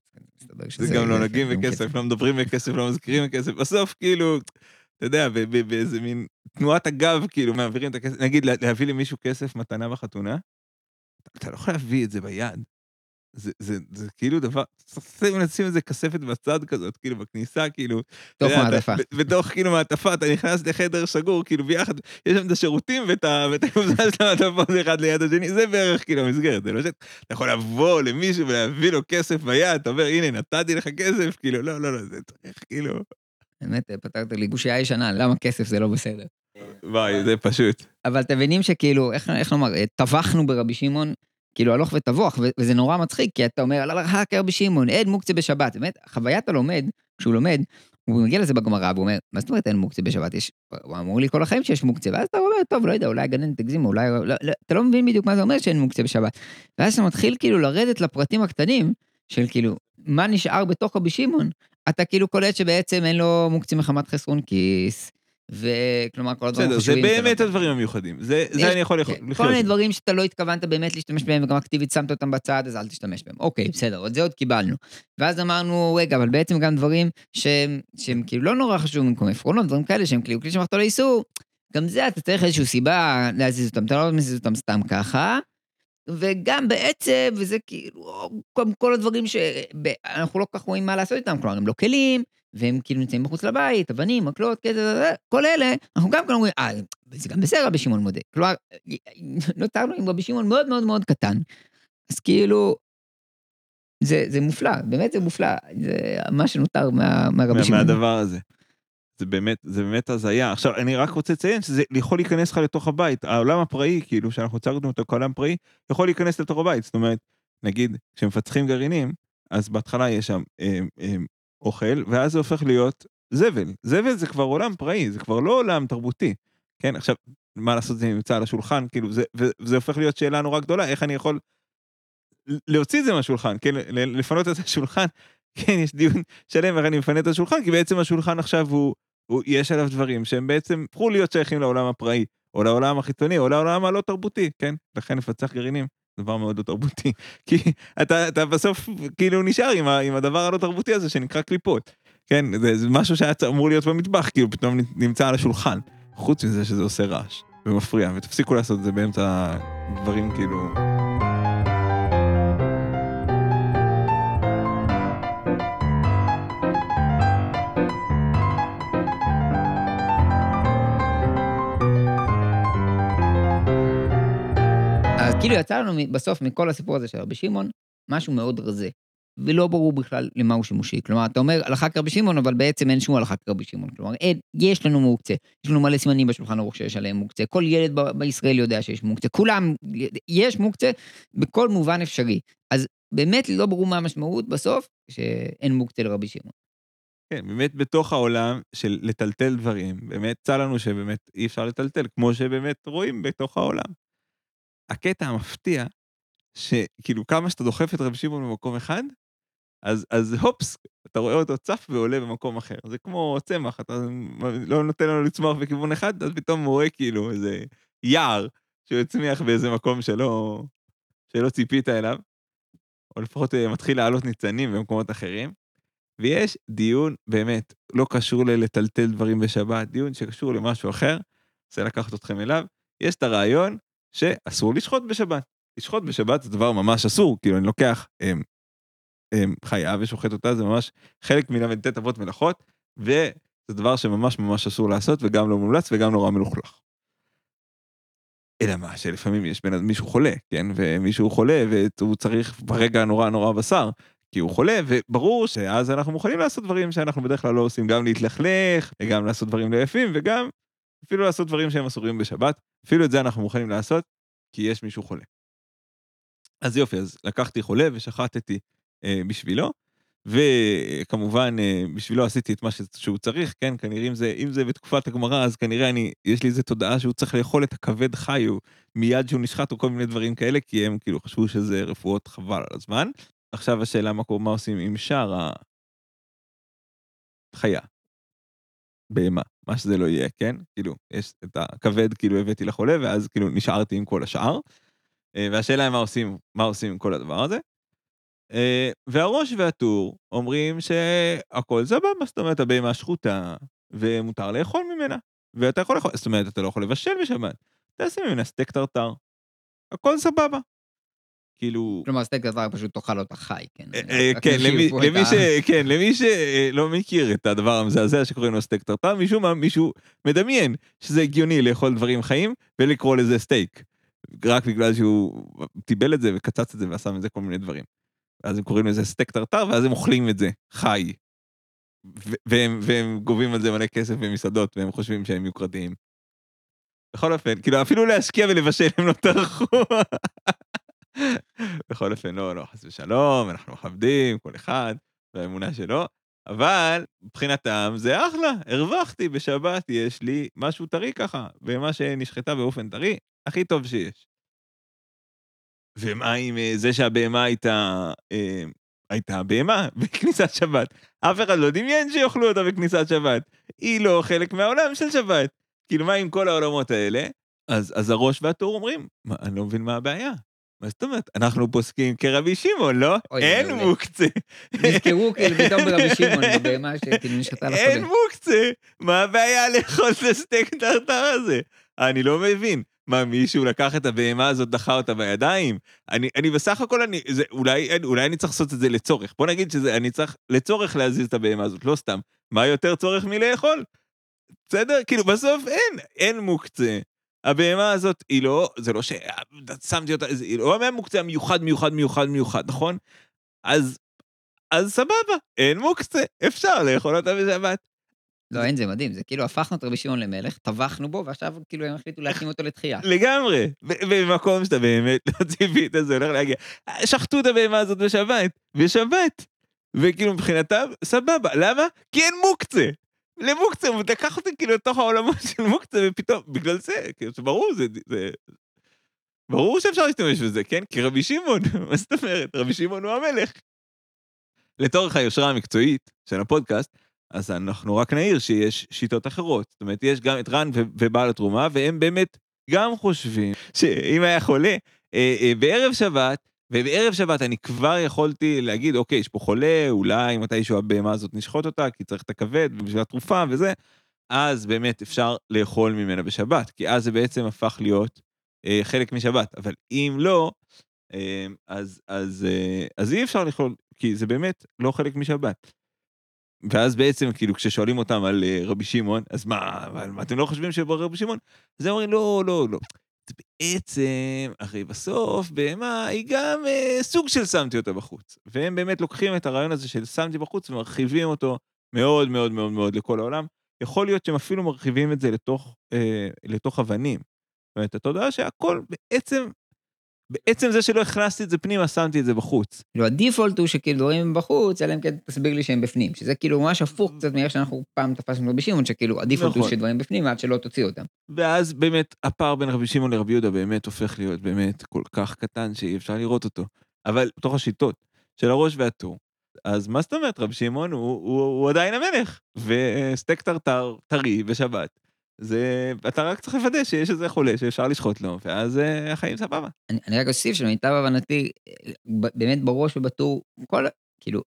זה גם לא נוגעים בכסף, לא מדברים בכסף, לא מזכירים בכסף. בסוף כאילו, אתה יודע, באיזה מין תנועת הגב, כאילו, מעבירים את הכסף. נגיד, להביא למישהו כסף מתנה בחתונה, אתה לא יכול להביא את זה ביד. זה, זה, זה כאילו דבר, נשים איזה כספת בצד כזאת, כאילו בכניסה, כאילו, תוך מעטפה. בתוך כאילו מעטפה, אתה נכנס לחדר שגור, כאילו ביחד, יש שם את השירותים ואת המזל של המעטפות אחד ליד השני, זה בערך כאילו המסגרת, זה לא שאתה יכול לבוא למישהו ולהביא לו כסף ביד, אתה אומר, הנה, נתתי לך כסף, כאילו, לא, לא, לא, זה צריך, כאילו. באמת, פתרת לי גושייה ישנה, למה כסף זה לא בסדר? וואי, זה פשוט. אבל תבינים שכאילו, איך נאמר, טבחנו ברבי שמעון, כאילו הלוך ותבוך, וזה נורא מצחיק, כי אתה אומר, רק רבי שמעון, אין מוקצה בשבת, באמת, חוויית הלומד, כשהוא לומד, הוא מגיע לזה בגמרא, והוא אומר, מה זאת אומרת אין מוקצה בשבת, הוא אמור לי כל החיים שיש מוקצה, ואז אתה אומר, טוב, לא יודע, אולי גננת תגזים, אולי, אתה לא מבין בדיוק מה זה אומר שאין מוקצה בשבת, ואז אתה מתחיל כאילו לרדת לפרטים הקטנים, של כאילו, מה נשאר בתוך רבי שמעון, אתה כאילו קולט שבעצם אין לו מוקצה מחמת חסרון כיס, וכלומר, כל הדברים חשובים. זה באמת הדברים המיוחדים. זה אני יכול לחלוט. כל מיני דברים שאתה לא התכוונת באמת להשתמש בהם, וגם אקטיבית שמת אותם בצד, אז אל תשתמש בהם. אוקיי, בסדר, את זה עוד קיבלנו. ואז אמרנו, רגע, אבל בעצם גם דברים שהם כאילו לא נורא חשובים, כמו עפרונות, דברים כאלה שהם כאילו כלי שמחתו לאיסור, גם זה אתה צריך איזושהי סיבה להזיז אותם, אתה לא מזיז אותם סתם ככה, וגם בעצם, וזה כאילו, כל הדברים שאנחנו לא כך רואים מה לעשות איתם, כלומר, הם לא כלים, והם כאילו נמצאים בחוץ לבית, אבנים, מקלות, כזה, כל אלה, אנחנו גם כאן אומרים, אה, זה גם בסדר רבי שמעון מודה. כלומר, נותרנו עם רבי שמעון מאוד מאוד מאוד קטן. אז כאילו, זה, זה מופלא, באמת זה מופלא, זה מה שנותר מה, מהרבי שמעון. מהדבר הזה. זה באמת, זה באמת הזיה. עכשיו, אני רק רוצה לציין שזה יכול להיכנס לך לתוך הבית. העולם הפראי, כאילו, שאנחנו צרנו אותו כעולם פראי, יכול להיכנס לתוך הבית. זאת אומרת, נגיד, כשמפצחים גרעינים, אז בהתחלה יש שם, הם, הם, אוכל, ואז זה הופך להיות זבל. זבל זה כבר עולם פראי, זה כבר לא עולם תרבותי. כן, עכשיו, מה לעשות זה נמצא על השולחן, כאילו, זה, וזה הופך להיות שאלה נורא גדולה, איך אני יכול להוציא את זה מהשולחן, כן, לפנות את השולחן, כן, יש דיון שלם, איך אני מפנה את השולחן, כי בעצם השולחן עכשיו הוא, הוא, יש עליו דברים, שהם בעצם פרו להיות שייכים לעולם הפראי, או לעולם החיתוני, או לעולם הלא תרבותי, כן, לכן נפצח גרעינים. דבר מאוד לא תרבותי, כי אתה, אתה בסוף כאילו נשאר עם, ה, עם הדבר הלא תרבותי הזה שנקרא קליפות, כן, זה, זה משהו שהיה אמור להיות במטבח, כאילו פתאום נמצא על השולחן, חוץ מזה שזה עושה רעש ומפריע, ותפסיקו לעשות את זה באמצע דברים כאילו. אז כאילו יצא לנו בסוף מכל הסיפור הזה של רבי שמעון, משהו מאוד רזה. ולא ברור בכלל למה הוא שימושי. כלומר, אתה אומר, הלכה כרבי שמעון, אבל בעצם אין שום הלכה כרבי שמעון. כלומר, אין, יש לנו מוקצה. יש לנו מלא סימנים בשולחן ערוך שיש עליהם מוקצה. כל ילד ב- בישראל יודע שיש מוקצה. כולם, יש מוקצה בכל מובן אפשרי. אז באמת לא ברור מה המשמעות בסוף, שאין מוקצה לרבי שמעון. כן, באמת בתוך העולם של לטלטל דברים, באמת צא לנו שבאמת אי אפשר לטלטל, כמו שבאמת רואים בתוך העולם. הקטע המפתיע, שכאילו כמה שאתה דוחף את רבי שמעון במקום אחד, אז, אז הופס, אתה רואה אותו צף ועולה במקום אחר. זה כמו צמח, אתה לא נותן לנו לצמח בכיוון אחד, אז פתאום הוא רואה כאילו איזה יער שיצמיח באיזה מקום שלא, שלא ציפית אליו, או לפחות מתחיל לעלות ניצנים במקומות אחרים. ויש דיון באמת, לא קשור לטלטל דברים בשבת, דיון שקשור למשהו אחר, זה לקחת אתכם אליו. יש את הרעיון שאסור לשחוט בשבת. לשחוט בשבת זה דבר ממש אסור, כאילו אני לוקח חיה ושוחט אותה, זה ממש חלק מלמד תת אבות מלאכות, וזה דבר שממש ממש אסור לעשות, וגם לא מומלץ, וגם נורא מלוכלך. אלא מה, שלפעמים יש בין מישהו חולה, כן? ומישהו חולה, והוא צריך ברגע נורא נורא בשר, כי הוא חולה, וברור שאז אנחנו מוכנים לעשות דברים שאנחנו בדרך כלל לא עושים, גם להתלכלך, וגם לעשות דברים לא יפים, וגם אפילו לעשות דברים שהם אסורים בשבת, אפילו את זה אנחנו מוכנים לעשות, כי יש מישהו חולה. אז יופי, אז לקחתי חולה ושחטתי אה, בשבילו, וכמובן אה, בשבילו עשיתי את מה ש... שהוא צריך, כן, כנראה אם זה, אם זה בתקופת הגמרא, אז כנראה אני, יש לי איזו תודעה שהוא צריך לאכול את הכבד חי, או מיד שהוא נשחט, או כל מיני דברים כאלה, כי הם כאילו חשבו שזה רפואות חבל על הזמן. עכשיו השאלה מה, מה עושים עם שאר החיה, בהמה, מה שזה לא יהיה, כן, כאילו, יש את הכבד, כאילו הבאתי לחולה, ואז כאילו נשארתי עם כל השאר, והשאלה היא מה עושים, מה עושים עם כל הדבר הזה, והראש והטור אומרים שהכל סבבה, זאת אומרת, הבהמה שחוטה, ומותר לאכול ממנה, ואתה יכול לאכול, זאת אומרת, אתה לא יכול לבשל בשבת, תעשה ממנה סטייק טרטר, הכל סבבה, כאילו... כלומר, סטייק טרטר פשוט תאכל אותה חי, כן? כן, למי שלא מכיר את הדבר המזעזע שקוראים לו סטייק טרטר, משום מה, מישהו מדמיין שזה הגיוני לאכול דברים חיים, ולקרוא לזה סטייק. רק בגלל שהוא טיבל את זה וקצץ את זה ועשה מזה כל מיני דברים. אז הם קוראים לזה סטייק טרטר, ואז הם אוכלים את זה, חי. והם, והם גובים על זה מלא כסף במסעדות, והם חושבים שהם יוקרתיים. בכל אופן, כאילו אפילו להשקיע ולבשל הם לא תרחו. בכל אופן, לא, לא, חס ושלום, אנחנו מכבדים, כל אחד, והאמונה שלו. אבל מבחינתם זה אחלה, הרווחתי בשבת, יש לי משהו טרי ככה, ומה שנשחטה באופן טרי, הכי טוב שיש. ומה עם זה שהבהמה הייתה, אה, הייתה בהמה בכניסת שבת? אף אחד לא דמיין שיוכלו אותה בכניסת שבת. היא לא חלק מהעולם של שבת. כאילו מה עם כל העולמות האלה? אז, אז הראש והטור אומרים, מה, אני לא מבין מה הבעיה. מה זאת אומרת? אנחנו פוסקים כרבי שמעון, לא? אין מוקצה. נזכרו כאלה פתאום ברבי שמעון, בבהמה שתנשתה לחולה. אין מוקצה. מה הבעיה לאכול את הסטייק טרטר הזה? אני לא מבין. מה, מישהו לקח את הבהמה הזאת, דחה אותה בידיים? אני, אני בסך הכל, אני, זה, אולי, אולי אני צריך לעשות את זה לצורך. בוא נגיד שזה, אני צריך לצורך להזיז את הבהמה הזאת, לא סתם. מה יותר צורך מלאכול? בסדר? כאילו, בסוף אין, אין מוקצה. הבהמה הזאת, היא לא, זה לא ש... שמתי אותה, היא לא מהמוקצה המיוחד, מיוחד, מיוחד, מיוחד, נכון? אז, אז סבבה, אין מוקצה, אפשר לאכול אותה בשבת. לא, אין, זה מדהים, זה כאילו הפכנו את רבי שמעון למלך, טבחנו בו, ועכשיו כאילו הם החליטו להקים אותו לתחייה. לגמרי, במקום שאתה באמת לא ציפית, אז זה הולך להגיע, שחטו את הבהמה הזאת בשבת, בשבת, וכאילו מבחינתם, סבבה, למה? כי אין מוקצה, למוקצה, הוא לקח אותי כאילו לתוך העולמות של מוקצה, ופתאום, בגלל זה, כאילו, ברור, זה, זה, ברור שאפשר להשתמש בזה, כן? כי רבי שמעון, מה זאת אומרת? רבי שמעון הוא המלך. לתורך היושרה המקצועית של הפודקאסט, אז אנחנו רק נעיר שיש שיטות אחרות. זאת אומרת, יש גם את רן ובעל התרומה, והם באמת גם חושבים שאם היה חולה, אה, אה, בערב שבת, ובערב שבת אני כבר יכולתי להגיד, אוקיי, יש פה חולה, אולי מתישהו הבהמה הזאת נשחוט אותה, כי צריך את הכבד, ובשביל התרופה וזה, אז באמת אפשר לאכול ממנה בשבת, כי אז זה בעצם הפך להיות אה, חלק משבת, אבל אם לא, אה, אז, אז, אה, אז אי אפשר לאכול, כי זה באמת לא חלק משבת. ואז בעצם, כאילו, כששואלים אותם על אה, רבי שמעון, אז מה, אבל, מה, אתם לא חושבים שברבי שמעון? אז הם אומרים, לא, לא, לא. בעצם, אחרי בסוף, בהמה, היא גם אה, סוג של שמתי אותה בחוץ. והם באמת לוקחים את הרעיון הזה של שמתי בחוץ, ומרחיבים אותו מאוד מאוד מאוד מאוד לכל העולם. יכול להיות שהם אפילו מרחיבים את זה לתוך, אה, לתוך אבנים. זאת אומרת, התודעה שהכל בעצם, בעצם זה שלא הכנסתי את זה פנימה, שמתי את זה בחוץ. לא, הדיפולט הוא שכאילו דברים בחוץ, אלא אם כן תסביר לי שהם בפנים, שזה כאילו ממש הפוך קצת מאיך שאנחנו פעם תפסנו רבי שמעון, שכאילו הדיפולט הוא שדברים בפנים, עד שלא תוציא אותם. ואז באמת הפער בין רבי שמעון לרבי יהודה באמת הופך להיות באמת כל כך קטן, שאי אפשר לראות אותו. אבל בתוך השיטות של הראש והטור, אז מה זאת אומרת, רבי שמעון הוא, הוא, הוא עדיין המלך, וסטייק טרטר טרי בשבת. זה, אתה רק צריך לוודא שיש איזה חולה שאפשר לשחוט לו, ואז החיים סבבה. אני, אני רק אוסיף שלמיטב הבנתי, באמת בראש ובטור, כל, כאילו,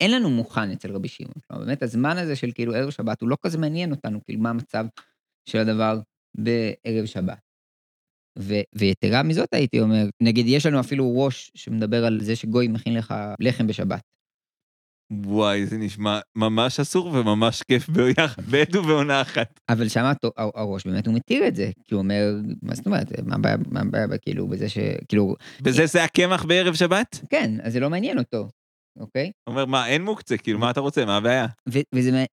אין לנו מוכן אצל רבי שמעון, לא, באמת הזמן הזה של כאילו ערב שבת, הוא לא כזה מעניין אותנו, כאילו מה המצב של הדבר בערב שבת. ו, ויתרה מזאת הייתי אומר, נגיד יש לנו אפילו ראש שמדבר על זה שגוי מכין לך לחם בשבת. וואי, זה נשמע ממש אסור וממש כיף בעת ובעונה אחת. אבל שם הראש באמת הוא מתיר את זה, כי הוא אומר, מה זאת אומרת, מה הבעיה, מה הבעיה, כאילו, בזה ש... כאילו... בזה זה הקמח בערב שבת? כן, אז זה לא מעניין אותו, אוקיי? הוא אומר, מה, אין מוקצה, כאילו, מה אתה רוצה, מה הבעיה?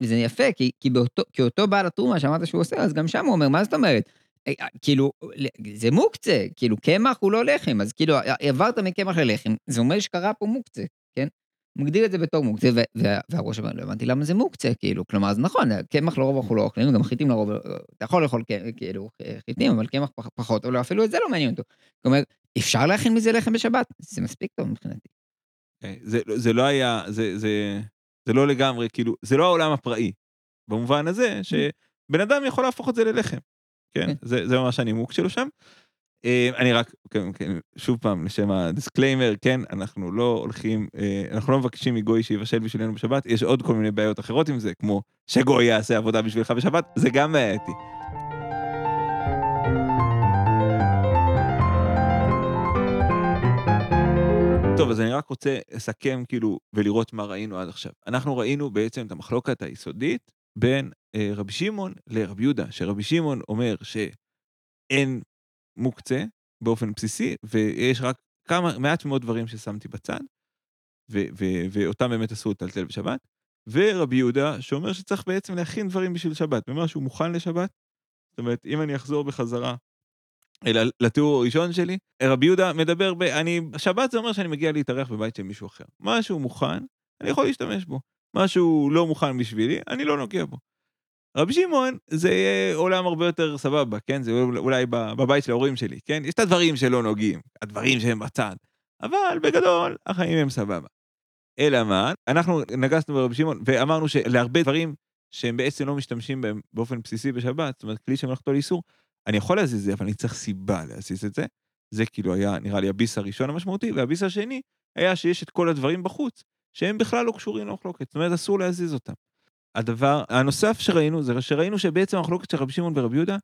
וזה יפה, כי אותו בעל התרומה שאמרת שהוא עושה, אז גם שם הוא אומר, מה זאת אומרת? כאילו, זה מוקצה, כאילו, קמח הוא לא לחם, אז כאילו, עברת מקמח ללחם, זה אומר שקרה פה מוקצה, כן? מגדיר את זה בתור מוקצה, והראש אמר, לא הבנתי למה זה מוקצה, כאילו, כלומר, אז נכון, קמח לרוב אנחנו לא אוכלים, גם חיטים לרוב, אתה יכול לאכול כאילו חיטים, אבל קמח פחות, או אפילו את זה לא מעניין אותו. כלומר, אפשר להכין מזה לחם בשבת? זה מספיק טוב מבחינתי. זה לא היה, זה לא לגמרי, כאילו, זה לא העולם הפראי, במובן הזה, שבן אדם יכול להפוך את זה ללחם, כן? זה ממש הנימוק שלו שם. אני רק, שוב פעם, לשם הדיסקליימר, כן, אנחנו לא הולכים, אנחנו לא מבקשים מגוי שיבשל בשבילנו בשבת, יש עוד כל מיני בעיות אחרות עם זה, כמו שגוי יעשה עבודה בשבילך בשבת, זה גם בעייתי. טוב, אז אני רק רוצה לסכם, כאילו, ולראות מה ראינו עד עכשיו. אנחנו ראינו בעצם את המחלוקת היסודית בין רבי שמעון לרבי יהודה, שרבי שמעון אומר שאין מוקצה באופן בסיסי, ויש רק כמה, מעט מאוד דברים ששמתי בצד, ו- ו- ואותם באמת עשו טלטל בשבת, ורבי יהודה שאומר שצריך בעצם להכין דברים בשביל שבת, במה שהוא מוכן לשבת, זאת אומרת, אם אני אחזור בחזרה אל- לתיאור הראשון שלי, רבי יהודה מדבר, ב- אני, שבת זה אומר שאני מגיע להתארח בבית של מישהו אחר, משהו מוכן, אני יכול להשתמש בו, משהו לא מוכן בשבילי, אני לא נוגע בו. רבי שמעון, זה עולם הרבה יותר סבבה, כן? זה אולי בבית של ההורים שלי, כן? יש את הדברים שלא נוגעים, הדברים שהם בצד, אבל בגדול, החיים הם סבבה. אלא מה? אנחנו נגסנו ברבי שמעון, ואמרנו שלהרבה דברים שהם בעצם לא משתמשים בהם באופן בסיסי בשבת, זאת אומרת, כלי שמלאכתו לאיסור, אני יכול להזיז את זה, אבל אני צריך סיבה להזיז את זה. זה כאילו היה, נראה לי, הביס הראשון המשמעותי, והביס השני היה שיש את כל הדברים בחוץ, שהם בכלל לא קשורים למחלוקת, זאת אומרת, אסור להזיז אותם. הדבר הנוסף שראינו, זה שראינו שבעצם המחלוקת של רבי שמעון ורבי יהודה,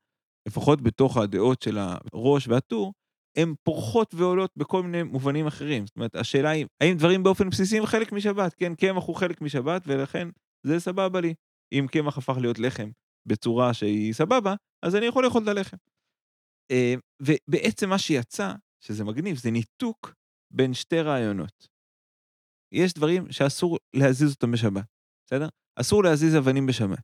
לפחות בתוך הדעות של הראש והטור, הן פורחות ועולות בכל מיני מובנים אחרים. זאת אומרת, השאלה היא, האם דברים באופן בסיסיים חלק משבת? כן, קמח הוא חלק משבת, ולכן זה סבבה לי. אם קמח הפך להיות לחם בצורה שהיא סבבה, אז אני יכול לאכול את הלחם. ובעצם מה שיצא, שזה מגניב, זה ניתוק בין שתי רעיונות. יש דברים שאסור להזיז אותם בשבת, בסדר? אסור להזיז אבנים בשבת.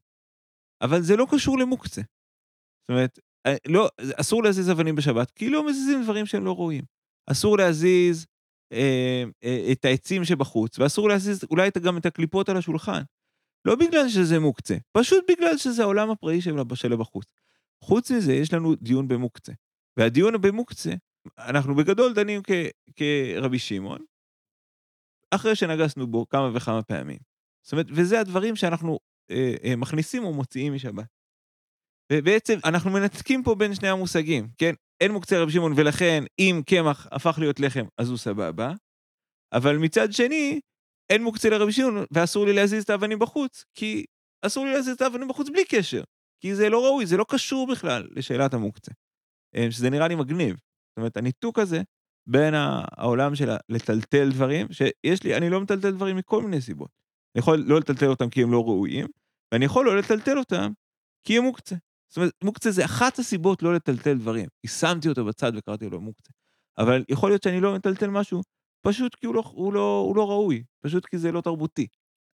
אבל זה לא קשור למוקצה. זאת אומרת, לא, אסור להזיז אבנים בשבת, כי לא מזיזים דברים שהם לא רואים. אסור להזיז אה, אה, את העצים שבחוץ, ואסור להזיז אולי גם את הקליפות על השולחן. לא בגלל שזה מוקצה, פשוט בגלל שזה העולם הפראי שלה בחוץ. חוץ מזה, יש לנו דיון במוקצה. והדיון במוקצה, אנחנו בגדול דנים כ- כרבי שמעון, אחרי שנגסנו בו כמה וכמה פעמים. זאת אומרת, וזה הדברים שאנחנו אה, אה, מכניסים או מוציאים משבת. ובעצם אנחנו מנתקים פה בין שני המושגים, כן? אין מוקצה רבי שמעון, ולכן אם קמח הפך להיות לחם, אז הוא סבבה. אבל מצד שני, אין מוקצה לרבי שמעון, ואסור לי להזיז את האבנים בחוץ, כי אסור לי להזיז את האבנים בחוץ בלי קשר. כי זה לא ראוי, זה לא קשור בכלל לשאלת המוקצה. שזה נראה לי מגניב. זאת אומרת, הניתוק הזה בין העולם של לטלטל דברים, שיש לי, אני לא מטלטל דברים מכל מיני סיבות. אני יכול לא לטלטל אותם כי הם לא ראויים, ואני יכול לא לטלטל אותם כי הם מוקצה. זאת אומרת, מוקצה זה אחת הסיבות לא לטלטל דברים. שמתי אותו בצד וקראתי לו מוקצה. אבל יכול להיות שאני לא מטלטל משהו, פשוט כי הוא לא, הוא לא, הוא לא ראוי, פשוט כי זה לא תרבותי.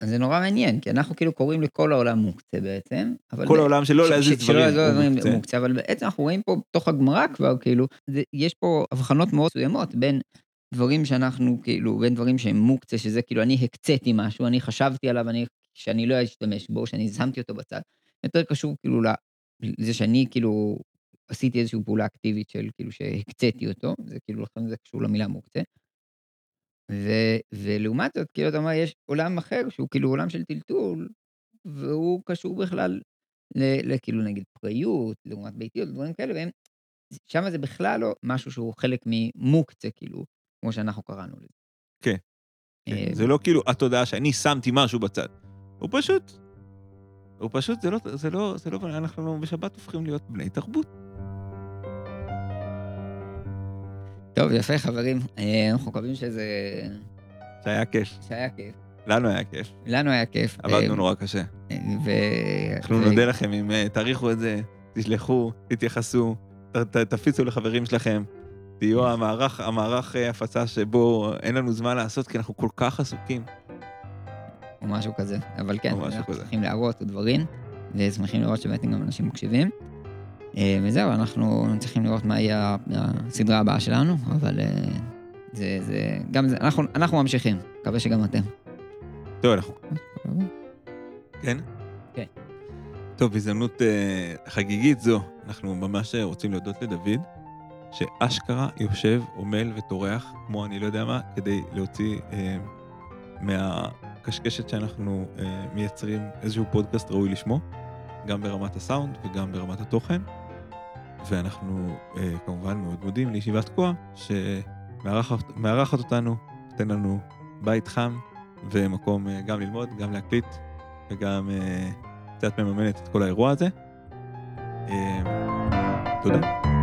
אז זה נורא מעניין, כי אנחנו כאילו קוראים לכל העולם מוקצה בעצם, אבל כל העולם שלא להזיז דברים מוקצה, אבל בעצם אנחנו רואים פה בתוך הגמרא כבר, כאילו, יש פה הבחנות מאוד מסוימות בין דברים שאנחנו, כאילו, בין דברים שהם מוקצה, שזה כאילו אני הקציתי משהו, אני חשבתי עליו, אני, שאני לא אשתמש בו, שאני זמתי אותו בצד, יותר קשור כאילו לזה שאני כאילו עשיתי איזושהי פעולה אקטיבית של כאילו שהקציתי אותו, זה כאילו לכן זה קשור למילה מוקצה. ו- ולעומת זאת, כאילו אתה אומר, יש עולם אחר, שהוא כאילו עולם של טלטול, והוא קשור בכלל, ל- ל- כאילו נגיד פריות, לעומת ביתיות, דברים כאלה, והם, שם זה בכלל לא משהו שהוא חלק ממוקצה, כאילו, כמו שאנחנו קראנו לזה. כן. כן. זה לא כאילו התודעה שאני שמתי משהו בצד. הוא פשוט, הוא פשוט, זה לא, זה לא, זה לא, אנחנו לא בשבת הופכים להיות בני תרבות. טוב, יפה, חברים. אנחנו חוקבים שזה... שהיה כיף. שהיה כיף. לנו היה כיף. לנו היה כיף. עבדנו נורא קשה. ו... אנחנו נודה לכם אם תאריכו את זה, תשלחו, תתייחסו, תפיצו לחברים שלכם, תהיו המערך, המערך הפצה שבו אין לנו זמן לעשות, כי אנחנו כל כך עסוקים. או משהו כזה. אבל כן, אנחנו צריכים להראות ודברים, ושמחים לראות שבאמת גם אנשים מקשיבים. וזהו, אנחנו צריכים לראות מה היא הסדרה הבאה שלנו, אבל זה, זה, גם זה, אנחנו, אנחנו ממשיכים, מקווה שגם אתם. טוב, אנחנו. כן? כן. טוב, בהזדמנות חגיגית זו, אנחנו ממש רוצים להודות לדוד, שאשכרה יושב, עומל וטורח, כמו אני לא יודע מה, כדי להוציא מהקשקשת שאנחנו מייצרים איזשהו פודקאסט ראוי לשמו, גם ברמת הסאונד וגם ברמת התוכן. ואנחנו כמובן מאוד מודים לישיבת תקוע שמארחת אותנו, נותן לנו בית חם ומקום גם ללמוד, גם להקליט וגם קצת מממנת את כל האירוע הזה. תודה.